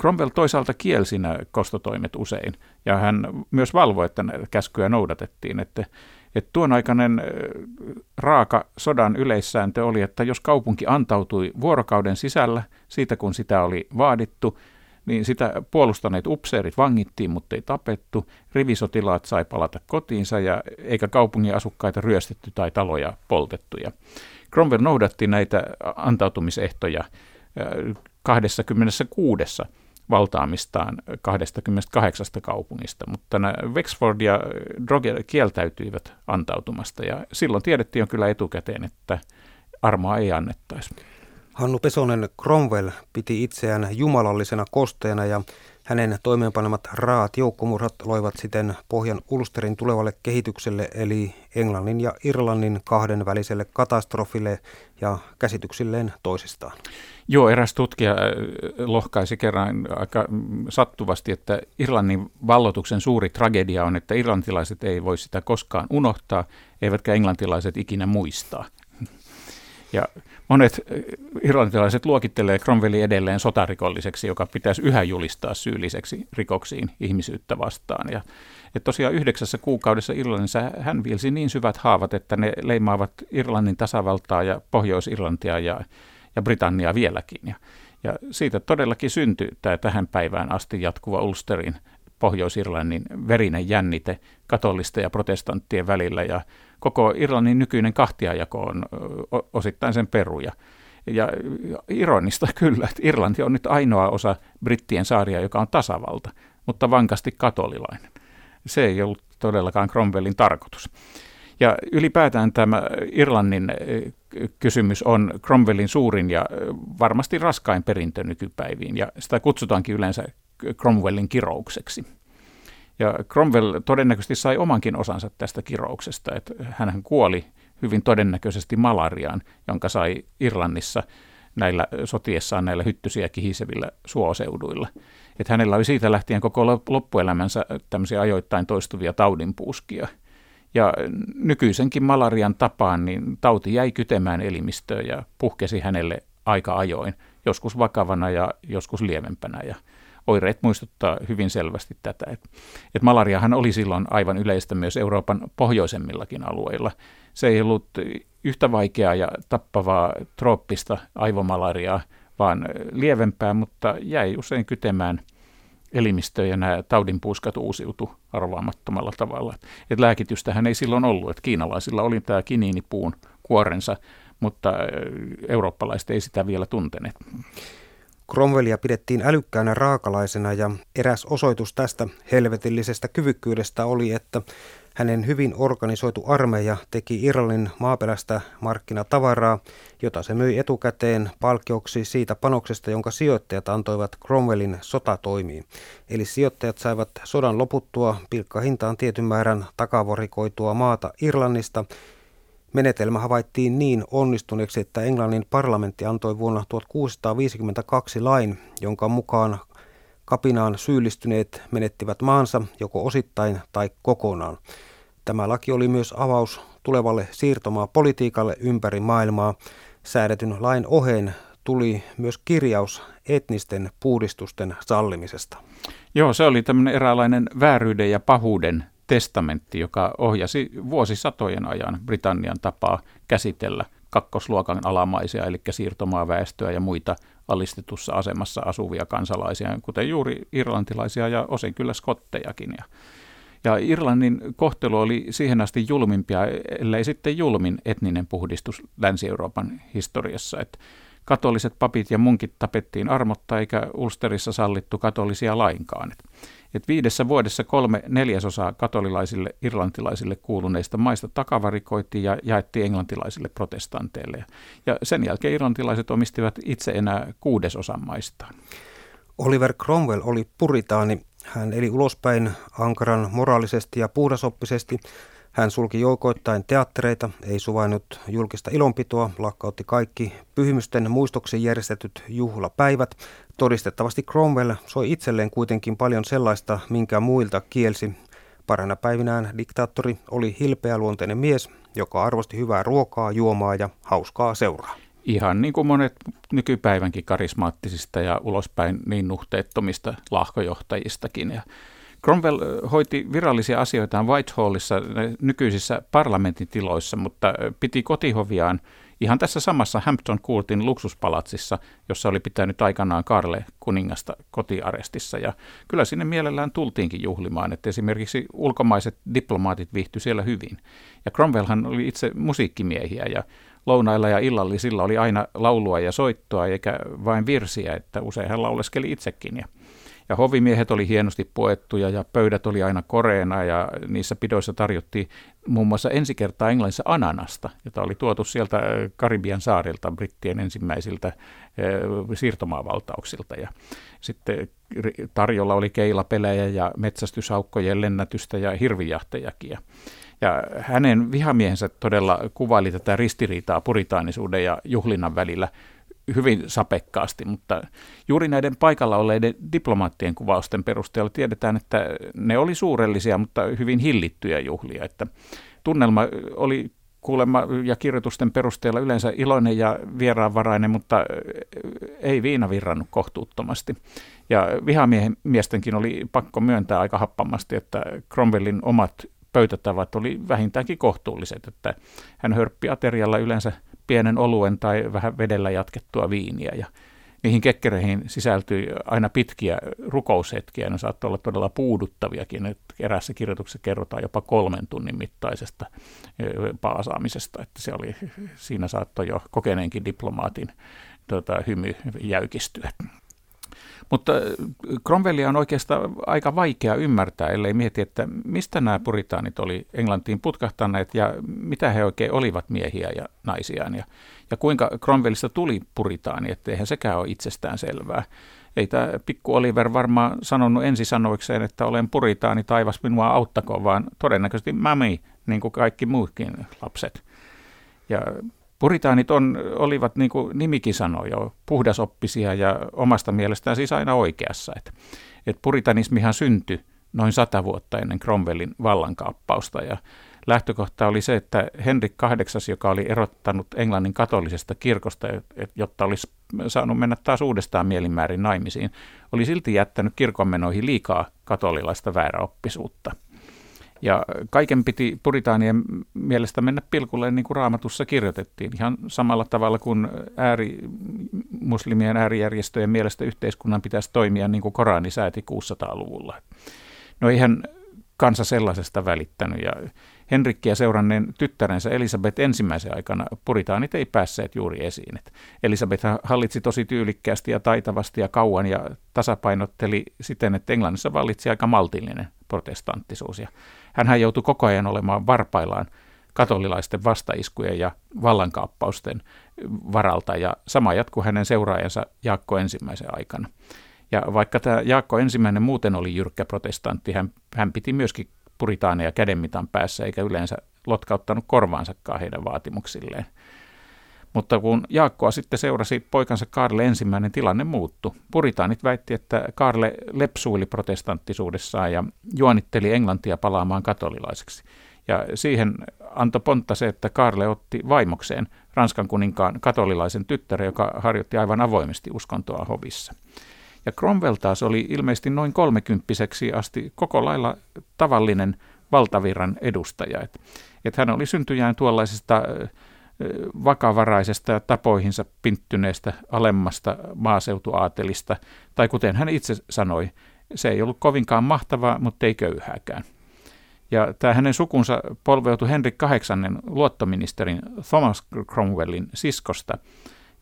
Cromwell toisaalta kielsi nämä kostotoimet usein, ja hän myös valvoi, että käskyä noudatettiin, että tuon aikainen raaka sodan yleissääntö oli, että jos kaupunki antautui vuorokauden sisällä siitä, kun sitä oli vaadittu, niin sitä puolustaneet upseerit vangittiin, mutta ei tapettu, rivisotilaat sai palata kotiinsa, ja eikä kaupungin asukkaita ryöstetty tai taloja poltettu. Ja Cromwell noudatti näitä antautumisehtoja 26 valtaamistaan 28 kaupungista, mutta Wexford ja Drogheda kieltäytyivät antautumasta, ja silloin tiedettiin kyllä etukäteen, että armoa ei annettaisi. Hannu Pesonen, Cromwell piti itseään jumalallisena kosteena, ja hänen toimeenpanemat raat joukkomurhat loivat siten pohjan Ulsterin tulevalle kehitykselle, eli Englannin ja Irlannin kahden väliselle katastrofille ja käsityksilleen toisistaan. Joo, eräs tutkija lohkaisi kerran aika sattuvasti, että Irlannin valloituksen suuri tragedia on, että irlantilaiset ei voi sitä koskaan unohtaa, eivätkä englantilaiset ikinä muistaa. Ja monet irlantilaiset luokittelee Cromwellin edelleen sotarikolliseksi, joka pitäisi yhä julistaa syylliseksi rikoksiin ihmisyyttä vastaan. Ja tosiaan 9 kuukaudessa Irlannissa hän vilsi niin syvät haavat, että ne leimaavat Irlannin tasavaltaa ja Pohjois-Irlantia ja Britanniaa vieläkin. Ja siitä todellakin syntyi tämä tähän päivään asti jatkuva Ulsterin Pohjois-Irlannin verinen jännite katolisten ja protestanttien välillä, ja koko Irlannin nykyinen kahtiajako on osittain sen peruja. Ja ironista kyllä, että Irlanti on nyt ainoa osa brittien saaria, joka on tasavalta, mutta vankasti katolilainen. Se ei ollut todellakaan Cromwellin tarkoitus. Ja ylipäätään tämä Irlannin kysymys on Cromwellin suurin ja varmasti raskain perintö nykypäiviin, ja sitä kutsutaankin yleensä Cromwellin kiroukseksi. Ja Cromwell todennäköisesti sai omankin osansa tästä kirouksesta, että hänhän kuoli hyvin todennäköisesti malariaan, jonka sai Irlannissa näillä sotiessaan näillä hyttysiä kihisevillä suoseuduilla. Että hänellä oli siitä lähtien koko loppuelämänsä tämmöisiä ajoittain toistuvia taudinpuuskia. Ja nykyisenkin malarian tapaan niin tauti jäi kytemään elimistöön ja puhkesi hänelle aika ajoin, joskus vakavana ja joskus lievempänä. Ja oireet muistuttaa hyvin selvästi tätä. Et malariahan oli silloin aivan yleistä myös Euroopan pohjoisemmillakin alueilla. Se ei ollut yhtä vaikeaa ja tappavaa trooppista aivomalariaa, vaan lievempää, mutta jäi usein kytemään elimistöön ja nämä taudinpuuskat uusiutu arvaamattomalla tavalla. Et lääkitystähän ei silloin ollut. Et kiinalaisilla oli tämä kiniinipuun kuorensa, mutta eurooppalaiset ei sitä vielä tunteneet. Cromwellia pidettiin älykkäänä raakalaisena ja eräs osoitus tästä helvetillisestä kyvykkyydestä oli, että hänen hyvin organisoitu armeija teki Irlannin maaperästä markkinatavaraa, jota se myi etukäteen palkkioksi siitä panoksesta, jonka sijoittajat antoivat Cromwellin sotatoimiin. Eli sijoittajat saivat sodan loputtua pilkkahintaan tietyn määrän takavarikoitua maata Irlannista. Menetelmä havaittiin niin onnistuneeksi, että Englannin parlamentti antoi vuonna 1652 lain, jonka mukaan kapinaan syyllistyneet menettivät maansa joko osittain tai kokonaan. Tämä laki oli myös avaus tulevalle siirtomaapolitiikalle ympäri maailmaa. Säädetyn lain oheen tuli myös kirjaus etnisten puhdistusten sallimisesta. Joo, se oli tämmöinen eräänlainen vääryyden ja pahuuden testamentti, joka ohjasi vuosisatojen ajan Britannian tapaa käsitellä kakkosluokan alamaisia, eli siirtomaaväestöä ja muita alistetussa asemassa asuvia kansalaisia, kuten juuri irlantilaisia ja osin kyllä skottejakin. Ja Irlannin kohtelu oli siihen asti julmimpia, ellei sitten julmin etninen puhdistus Länsi-Euroopan historiassa. Et katoliset papit ja munkit tapettiin armotta, eikä Ulsterissa sallittu katolisia lainkaan. Et 5 vuodessa 3/4 katolilaisille irlantilaisille kuuluneista maista takavarikoitiin ja jaettiin englantilaisille protestanteille. Ja sen jälkeen irlantilaiset omistivat itse enää 1/6 maistaan. Oliver Cromwell oli puritaani. Hän eli ulospäin ankaran moraalisesti ja puhdasoppisesti. Hän sulki joukoittain teattereita, ei suvainnut julkista ilonpitoa, lakkautti kaikki pyhimysten muistoksi järjestetyt juhlapäivät. Todistettavasti Cromwell soi itselleen kuitenkin paljon sellaista, minkä muilta kielsi. Parana päivinään diktaattori oli hilpeäluonteinen mies, joka arvosti hyvää ruokaa, juomaa ja hauskaa seuraa. Ihan niin kuin monet nykypäivänkin karismaattisista ja ulospäin niin nuhteettomista lahkojohtajistakin. Ja Cromwell hoiti virallisia asioitaan Whitehallissa nykyisissä parlamentin tiloissa, mutta piti kotihoviaan ihan tässä samassa Hampton Courtin luksuspalatsissa, jossa oli pitänyt aikanaan Karle kuningasta kotiarestissa. Ja kyllä sinne mielellään tultiinkin juhlimaan, että esimerkiksi ulkomaiset diplomaatit viihtyi siellä hyvin. Ja Cromwellhan oli itse musiikkimiehiä ja lounailla ja illallisilla oli aina laulua ja soittoa eikä vain virsiä, että usein hän lauleskeli itsekin. Ja hovimiehet oli hienosti puettuja ja pöydät oli aina koreena ja niissä pidoissa tarjottiin muun muassa ensi kertaa Englannissa ananasta, jota oli tuotu sieltä Karibian saarilta brittien ensimmäisiltä siirtomaavaltauksilta. Ja sitten tarjolla oli keilapelejä ja metsästysaukkojen lennätystä ja hirvijahtejakin. Ja hänen vihamiehensä todella kuvaili tätä ristiriitaa puritaanisuuden ja juhlinnan välillä hyvin sapekkaasti, mutta juuri näiden paikalla olleiden diplomaattien kuvausten perusteella tiedetään, että ne oli suurellisia, mutta hyvin hillittyjä juhlia. Että tunnelma oli kuulemma ja kirjoitusten perusteella yleensä iloinen ja vieraanvarainen, mutta ei viina virrannut kohtuuttomasti. Ja vihamiestenkin oli pakko myöntää aika happamasti, että Cromwellin omat pöytätavat oli vähintäänkin kohtuulliset, että hän hörppi aterialla yleensä pienen oluen tai vähän vedellä jatkettua viiniä ja niihin kekkereihin sisältyi aina pitkiä rukoushetkiä ja ne saattoi olla todella puuduttaviakin, että eräässä kirjoituksessa kerrotaan jopa 3 tunnin mittaisesta paasaamisesta, että se oli, siinä saattoi jo kokeneenkin diplomaatin hymy jäykistyä. Mutta Cromwellia on oikeastaan aika vaikea ymmärtää, ellei mieti, että mistä nämä puritaanit oli Englantiin putkahtaneet ja mitä he oikein olivat miehiä ja naisiaan ja kuinka Cromwellista tuli puritaani, että eihän sekään ole itsestään selvää. ei tämä pikku Oliver varmaan sanonut ensisanoikseen, että olen puritaani, taivas minua auttakoon, vaan todennäköisesti mami, niin kuin kaikki muutkin lapset. Ja puritaanit olivat, niin kuin nimikin sanoi jo, puhdasoppisia ja omasta mielestään siis aina oikeassa. Et puritanismihan syntyi noin 100 vuotta ennen Cromwellin vallankaappausta ja lähtökohta oli se, että Henrik VIII, joka oli erottanut Englannin katolisesta kirkosta, jotta olisi saanut mennä taas uudestaan mielinmäärin naimisiin, oli silti jättänyt kirkonmenoihin liikaa katolilaista vääräoppisuutta. Ja kaiken piti puritaanien mielestä mennä pilkulleen, niin kuin Raamatussa kirjoitettiin, ihan samalla tavalla kuin muslimien äärijärjestöjen mielestä yhteiskunnan pitäisi toimia, niin kuin Korani sääti 600-luvulla. No eihän kansa sellaisesta välittänyt, ja Henrikkiä seuranneen tyttärensä Elisabeth ensimmäisen aikana puritaanit ei päässeet juuri esiin. Elisabeth hallitsi tosi tyylikkäästi ja taitavasti ja kauan ja tasapainotteli siten, että Englannissa vallitsi aika maltillinen protestanttisuus. Ja hänhän joutui koko ajan olemaan varpaillaan katolilaisten vastaiskujen ja vallankaappausten varalta ja sama jatkui hänen seuraajansa Jaakko ensimmäisen aikana. Ja vaikka tämä Jaakko ensimmäinen muuten oli jyrkkä protestantti, hän piti myöskin puritaaneja kädenmitan päässä, eikä yleensä lotkauttanut korvaansakaan heidän vaatimuksilleen. Mutta kun Jaakkoa sitten seurasi poikansa Kaarle ensimmäinen, tilanne muuttui. Puritaanit väitti, että Kaarle lepsuili protestanttisuudessaan ja juonitteli Englantia palaamaan katolilaiseksi. Ja siihen antoi pontta se, että Kaarle otti vaimokseen Ranskan kuninkaan katolilaisen tyttären, joka harjoitti aivan avoimesti uskontoa hovissa. Ja Cromwell taas oli ilmeisesti noin 30-vuotiaaksi asti koko lailla tavallinen valtavirran edustaja. Että hän oli syntyjään tuollaisesta vakavaraisesta ja tapoihinsa pinttyneestä alemmasta maaseutuaatelista, tai kuten hän itse sanoi, se ei ollut kovinkaan mahtavaa, mutta ei köyhääkään. Ja tämä hänen sukunsa polveutui Henrik VIII luottoministerin Thomas Cromwellin siskosta,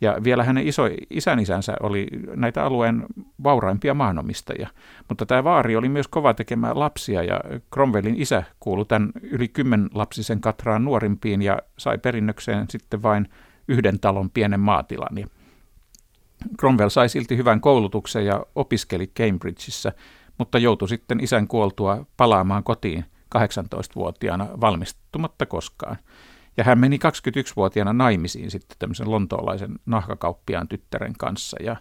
ja vielä hänen isänisänsä oli näitä alueen vauraimpia maanomistajia. Mutta tämä vaari oli myös kova tekemään lapsia, ja Cromwellin isä kuului tämän yli 10-lapsisen katraan nuorimpiin ja sai perinnökseen sitten vain 1 talon pienen maatilan. Cromwell sai silti hyvän koulutuksen ja opiskeli Cambridgeissa, mutta joutui sitten isän kuoltua palaamaan kotiin 18-vuotiaana valmistumatta koskaan. Ja hän meni 21-vuotiaana naimisiin sitten tämmöisen lontoolaisen nahkakauppiaan tyttären kanssa ja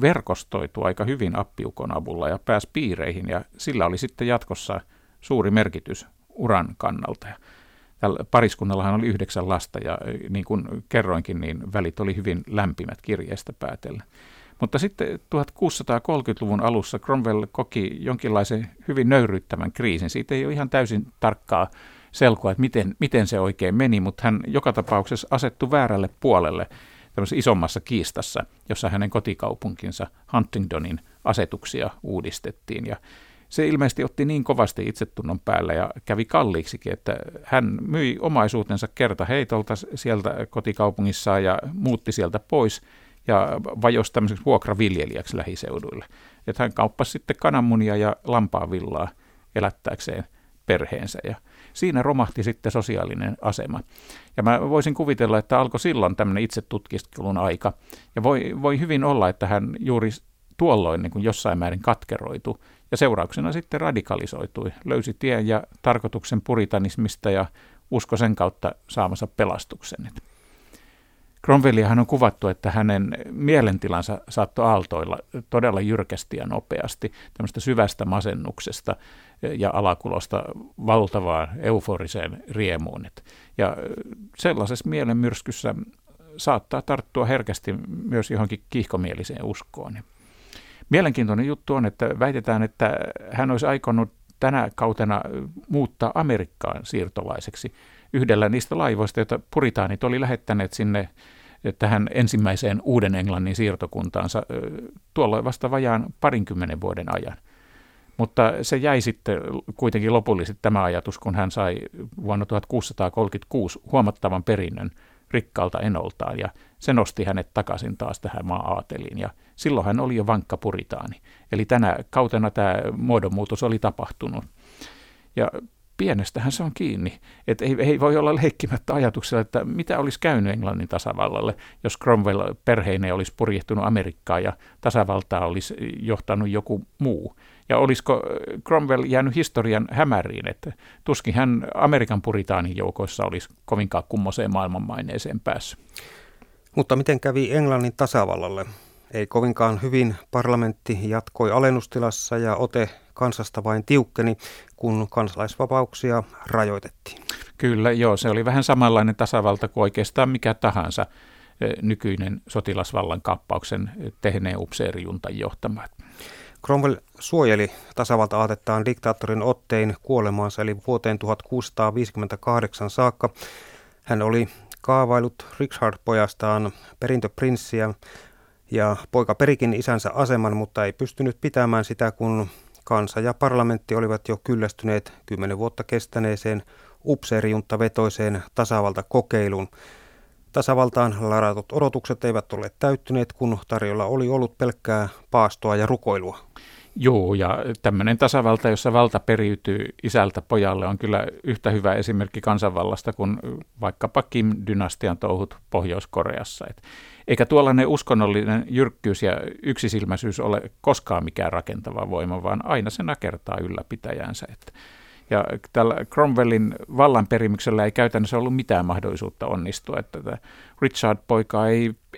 verkostoitui aika hyvin appiukon avulla ja pääsi piireihin ja sillä oli sitten jatkossa suuri merkitys uran kannalta. Ja tällä pariskunnallahan oli 9 lasta ja niin kuin kerroinkin, niin välit oli hyvin lämpimät kirjeestä päätellen. Mutta sitten 1630-luvun alussa Cromwell koki jonkinlaisen hyvin nöyryyttävän kriisin. Siitä ei ole ihan täysin tarkkaa selkoa, että miten se oikein meni, mutta hän joka tapauksessa asettui väärälle puolelle tämmöisessä isommassa kiistassa, jossa hänen kotikaupunkinsa Huntingdonin asetuksia uudistettiin. Ja se ilmeisesti otti niin kovasti itsetunnon päällä ja kävi kalliiksikin, että hän myi omaisuutensa kertaheitolta sieltä kotikaupungissaan ja muutti sieltä pois ja vajosi tämmöiseksi vuokraviljelijäksi lähiseuduille. Että hän kauppasi sitten kananmunia ja lampaanvillaa elättääkseen perheensä ja siinä romahti sitten sosiaalinen asema. Ja mä voisin kuvitella, että alkoi silloin tämmöinen itsetutkiskelun aika. Ja voi hyvin olla, että hän juuri tuolloin niin kuin jossain määrin katkeroitui ja seurauksena sitten radikalisoitui, löysi tien ja tarkoituksen puritanismista ja uskoi sen kautta saamansa pelastuksen. Cromwelliahan on kuvattu, että hänen mielentilansa saattoi aaltoilla todella jyrkästi ja nopeasti, tämmöistä syvästä masennuksesta ja alakulosta valtavaan euforiseen riemuun. Ja sellaisessa mielenmyrskyssä saattaa tarttua herkästi myös johonkin kiihkomieliseen uskoon. Mielenkiintoinen juttu on, että väitetään, että hän olisi aikonut tänä kautena muuttaa Amerikkaan siirtolaiseksi yhdellä niistä laivoista, joita puritaanit oli lähettäneet sinne tähän ensimmäiseen Uuden-Englannin siirtokuntaansa tuolloin vasta vajaan 20 vuoden ajan. Mutta se jäi sitten kuitenkin lopullisesti tämä ajatus, kun hän sai vuonna 1636 huomattavan perinnön rikkaalta enoltaan ja se nosti hänet takaisin taas tähän maa-aateliin ja silloin hän oli jo vankka puritaani. Eli tänä kautena tämä muodonmuutos oli tapahtunut. Ja pienestähän se on kiinni. Että ei voi olla leikkimättä ajatuksella, että mitä olisi käynyt Englannin tasavallalle, jos Cromwell perheineen olisi purjehtunut Amerikkaan ja tasavaltaa olisi johtanut joku muu. Ja olisiko Cromwell jäänyt historian hämäriin, että tuskin hän Amerikan puritaanin joukoissa olisi kovinkaan kummoseen maailmanmaineeseen päässyt. Mutta miten kävi Englannin tasavallalle? Ei kovinkaan hyvin. Parlamentti jatkoi alennustilassa ja ote kansasta vain tiukkeni, kun kansalaisvapauksia rajoitettiin. Kyllä, joo. Se oli vähän samanlainen tasavalta kuin oikeastaan mikä tahansa nykyinen sotilasvallan kaappauksen tehneen upseerijuntan johtama. Cromwell suojeli tasavalta-aatettaan diktaattorin ottein kuolemaansa, eli vuoteen 1658 saakka. Hän oli kaavailut Richard-pojastaan perintöprinssiä, ja poika perikin isänsä aseman, mutta ei pystynyt pitämään sitä, kun kansa ja parlamentti olivat jo kyllästyneet 10 vuotta kestäneeseen upseerijunttavetoiseen tasavaltakokeiluun. Tasavaltaan ladatut odotukset eivät ole täyttyneet, kun tarjolla oli ollut pelkkää paastoa ja rukoilua. Joo, ja tämmöinen tasavalta, jossa valta periytyy isältä pojalle, on kyllä yhtä hyvä esimerkki kansanvallasta kuin vaikkapa Kim-dynastian touhut Pohjois-Koreassa. Eikä tuollainen uskonnollinen jyrkkyys ja yksisilmäisyys ole koskaan mikään rakentava voima, vaan aina se nakertaa ylläpitäjänsä. Ja tällä Cromwellin vallanperimyksellä ei käytännössä ollut mitään mahdollisuutta onnistua. Että Richard-poika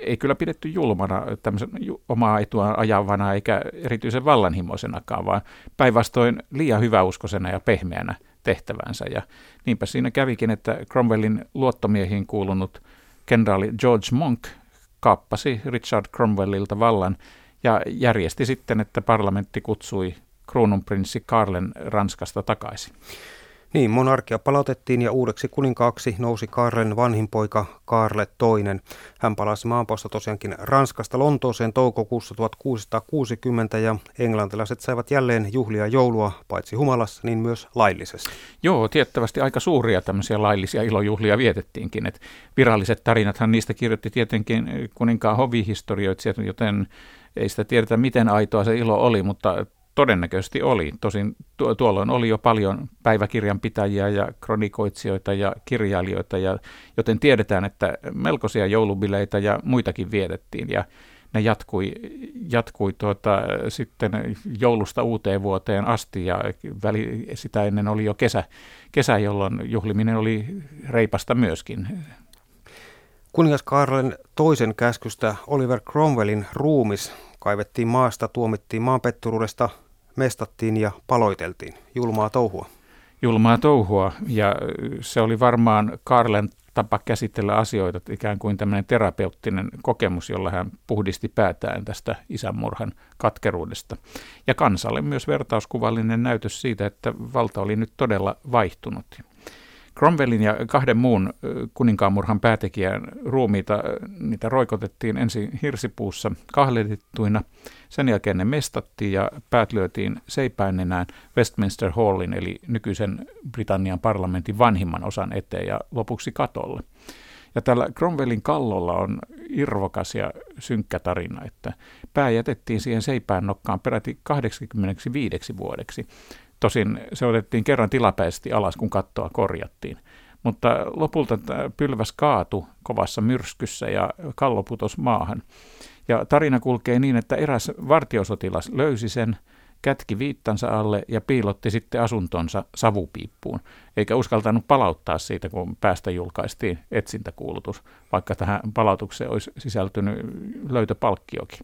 ei kyllä pidetty julmana tämmöisen omaa etuaan ajavana eikä erityisen vallanhimoisenakaan, vaan päinvastoin liian hyväuskoisena ja pehmeänä tehtävänsä. Ja niinpä siinä kävikin, että Cromwellin luottomiehiin kuulunut kenraali George Monk kaappasi Richard Cromwellilta vallan ja järjesti sitten, että parlamentti kutsui kruununprinssi Kaarlen Ranskasta takaisin. Niin, monarkia palautettiin ja uudeksi kuninkaaksi nousi Kaarlen vanhin poika Kaarle II. Hän palasi maanpaosta tosiaankin Ranskasta Lontooseen toukokuussa 1660 ja englantilaiset saivat jälleen juhlia joulua paitsi humalassa, niin myös laillisesti. Joo, tiettävästi aika suuria tämmöisiä laillisia ilojuhlia vietettiinkin. Et viralliset tarinathan niistä kirjoitti tietenkin kuninkaan hovihistorioitsijat, joten ei sitä tiedetä miten aitoa se ilo oli, mutta todennäköisesti oli. Tosin tuolloin oli jo paljon päiväkirjanpitäjiä ja kronikoitsijoita ja kirjailijoita, joten tiedetään, että melkoisia joulubileitä ja muitakin vietettiin. Ja ne jatkui sitten joulusta uuteen vuoteen asti ja sitä ennen oli jo kesä, jolloin juhliminen oli reipasta myöskin. Kuningas Kaarlen toisen käskystä Oliver Cromwellin ruumis kaivettiin maasta, tuomittiin maanpetturuudesta, mestattiin ja paloiteltiin. Julmaa touhua. Ja se oli varmaan Kaarlen tapa käsitellä asioita, ikään kuin tämmöinen terapeuttinen kokemus, jolla hän puhdisti päätään tästä isänmurhan katkeruudesta. Ja kansalle myös vertauskuvallinen näytös siitä, että valta oli nyt todella vaihtunut. Cromwellin ja 2 muun kuninkaanmurhan päätekijän ruumiita, niitä roikotettiin ensin hirsipuussa kahletettuina, sen jälkeen ne mestattiin ja päät lyötiin seipäinenään Westminster Hallin eli nykyisen Britannian parlamentin vanhimman osan eteen ja lopuksi katolle. Ja tällä Cromwellin kallolla on irvokas ja synkkä tarina, että pää jätettiin siihen seipään nokkaan peräti 85 vuodeksi. Tosin se otettiin kerran tilapäisesti alas, kun kattoa korjattiin. Mutta lopulta pylväs kaatui kovassa myrskyssä ja kallo putosi maahan. Ja tarina kulkee niin, että eräs vartiosotilas löysi sen, kätki viittansa alle ja piilotti sitten asuntonsa savupiippuun. Eikä uskaltanut palauttaa siitä, kun päästä julkaistiin etsintäkuulutus, vaikka tähän palautukseen olisi sisältynyt löytöpalkkiokin.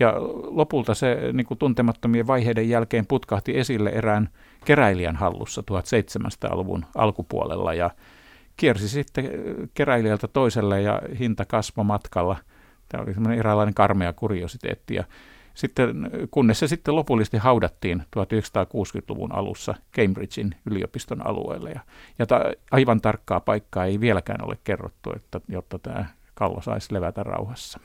Ja lopulta se niin kuin tuntemattomien vaiheiden jälkeen putkahti esille erään keräilijän hallussa 1700-luvun alkupuolella ja kiersi sitten keräilijältä toiselle ja hinta kasvoi matkalla. Tämä oli semmoinen eräänlainen karmea kuriositeetti ja sitten, kunnes se sitten lopullisesti haudattiin 1960-luvun alussa Cambridgein yliopiston alueelle ja aivan tarkkaa paikkaa ei vieläkään ole kerrottu, jotta tämä kallo saisi levätä rauhassa.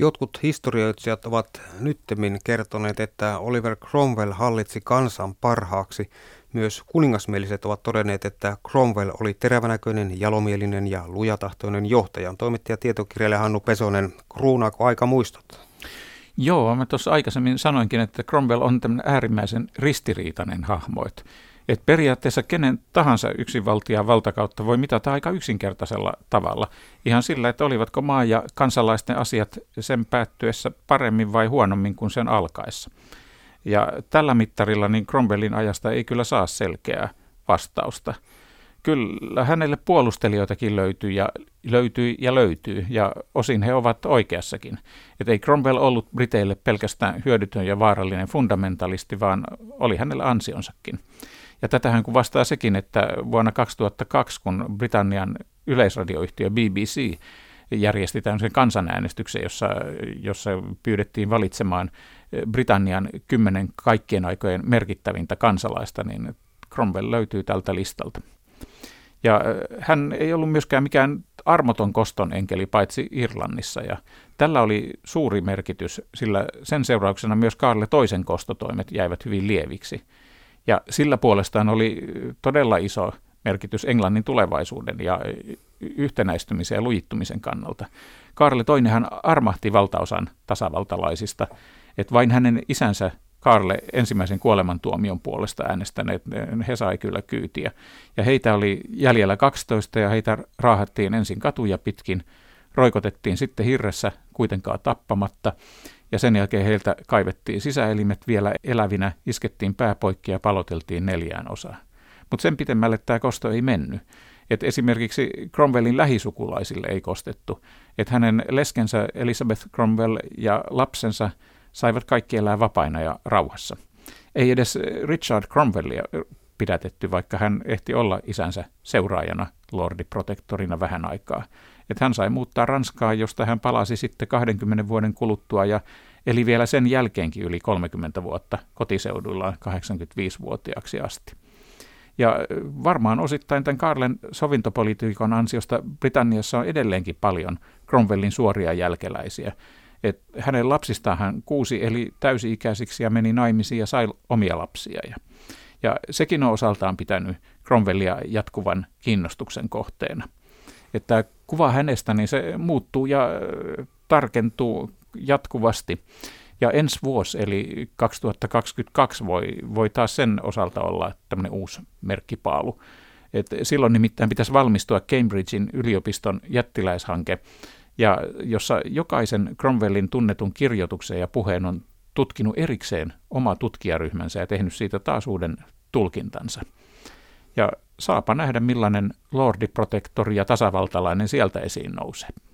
Jotkut historioitsijat ovat nyttemmin kertoneet, että Oliver Cromwell hallitsi kansan parhaaksi. Myös kuningasmieliset ovat todenneet, että Cromwell oli terävänäköinen, jalomielinen ja lujatahtoinen johtaja. Toimittaja tietokirjailija Hannu Pesonen, kruunaako aika muistot? Joo, mä tuossa aikaisemmin sanoinkin, että Cromwell on tämmöinen äärimmäisen ristiriitainen hahmo. Että periaatteessa kenen tahansa yksinvaltiaan valtakautta voi mitata aika yksinkertaisella tavalla. Ihan sillä, että olivatko maa ja kansalaisten asiat sen päättyessä paremmin vai huonommin kuin sen alkaessa. Ja tällä mittarilla niin Cromwellin ajasta ei kyllä saa selkeää vastausta. Kyllä hänelle puolustelijoitakin löytyy, ja osin he ovat oikeassakin. Et ei Cromwell ollut Briteille pelkästään hyödytön ja vaarallinen fundamentalisti, vaan oli hänellä ansionsakin. Ja tätähän kun vastaa sekin, että vuonna 2002, kun Britannian yleisradioyhtiö BBC järjesti tämmöisen kansanäänestyksen, jossa pyydettiin valitsemaan Britannian 10 kaikkien aikojen merkittävintä kansalaista, niin Cromwell löytyy tältä listalta. Ja hän ei ollut myöskään mikään armoton koston enkeli paitsi Irlannissa, ja tällä oli suuri merkitys, sillä sen seurauksena myös Kaarle toisen kostotoimet jäivät hyvin lieviksi. Ja sillä puolestaan oli todella iso merkitys Englannin tulevaisuuden ja yhtenäistymisen ja lujittumisen kannalta. Kaarle toinenhan armahti valtaosan tasavaltalaisista, että vain hänen isänsä Kaarle ensimmäisen kuolemantuomion puolesta äänestäneet, he sai kyllä kyytiä. Ja heitä oli jäljellä 12 ja heitä raahattiin ensin katuja pitkin, roikotettiin sitten hirressä kuitenkaan tappamatta ja sen jälkeen heiltä kaivettiin sisäelimet vielä elävinä, iskettiin pääpoikki ja paloteltiin 4 osaan. Mutta sen pitemmälle tämä kosto ei mennyt. Et esimerkiksi Cromwellin lähisukulaisille ei kostettu. Et hänen leskensä Elizabeth Cromwell ja lapsensa saivat kaikki elää vapaina ja rauhassa. Ei edes Richard Cromwellia pidätetty, vaikka hän ehti olla isänsä seuraajana lordiprotektorina vähän aikaa. Että hän sai muuttaa Ranskaan, josta hän palasi sitten 20 vuoden kuluttua ja eli vielä sen jälkeenkin yli 30 vuotta kotiseuduillaan 85-vuotiaaksi asti. Ja varmaan osittain tämän Kaarlen sovintopolitiikan ansiosta Britanniassa on edelleenkin paljon Cromwellin suoria jälkeläisiä. Et hänen lapsistaan hän 6 eli täysi-ikäisiksi ja meni naimisiin ja sai omia lapsia. Ja sekin on osaltaan pitänyt Cromwellia jatkuvan kiinnostuksen kohteena. Että kuva hänestä niin se muuttuu ja tarkentuu jatkuvasti. Ja ensi vuosi eli 2022 voi taas sen osalta olla tämmöinen uusi merkkipaalu. Et silloin nimittäin pitäisi valmistua Cambridgein yliopiston jättiläishanke, ja jossa jokaisen Cromwellin tunnetun kirjoituksen ja puheen on tutkinut erikseen oma tutkijaryhmänsä ja tehnyt siitä taas uuden tulkintansa. Ja saapa nähdä, millainen lordiprotektori ja tasavaltalainen sieltä esiin nousee.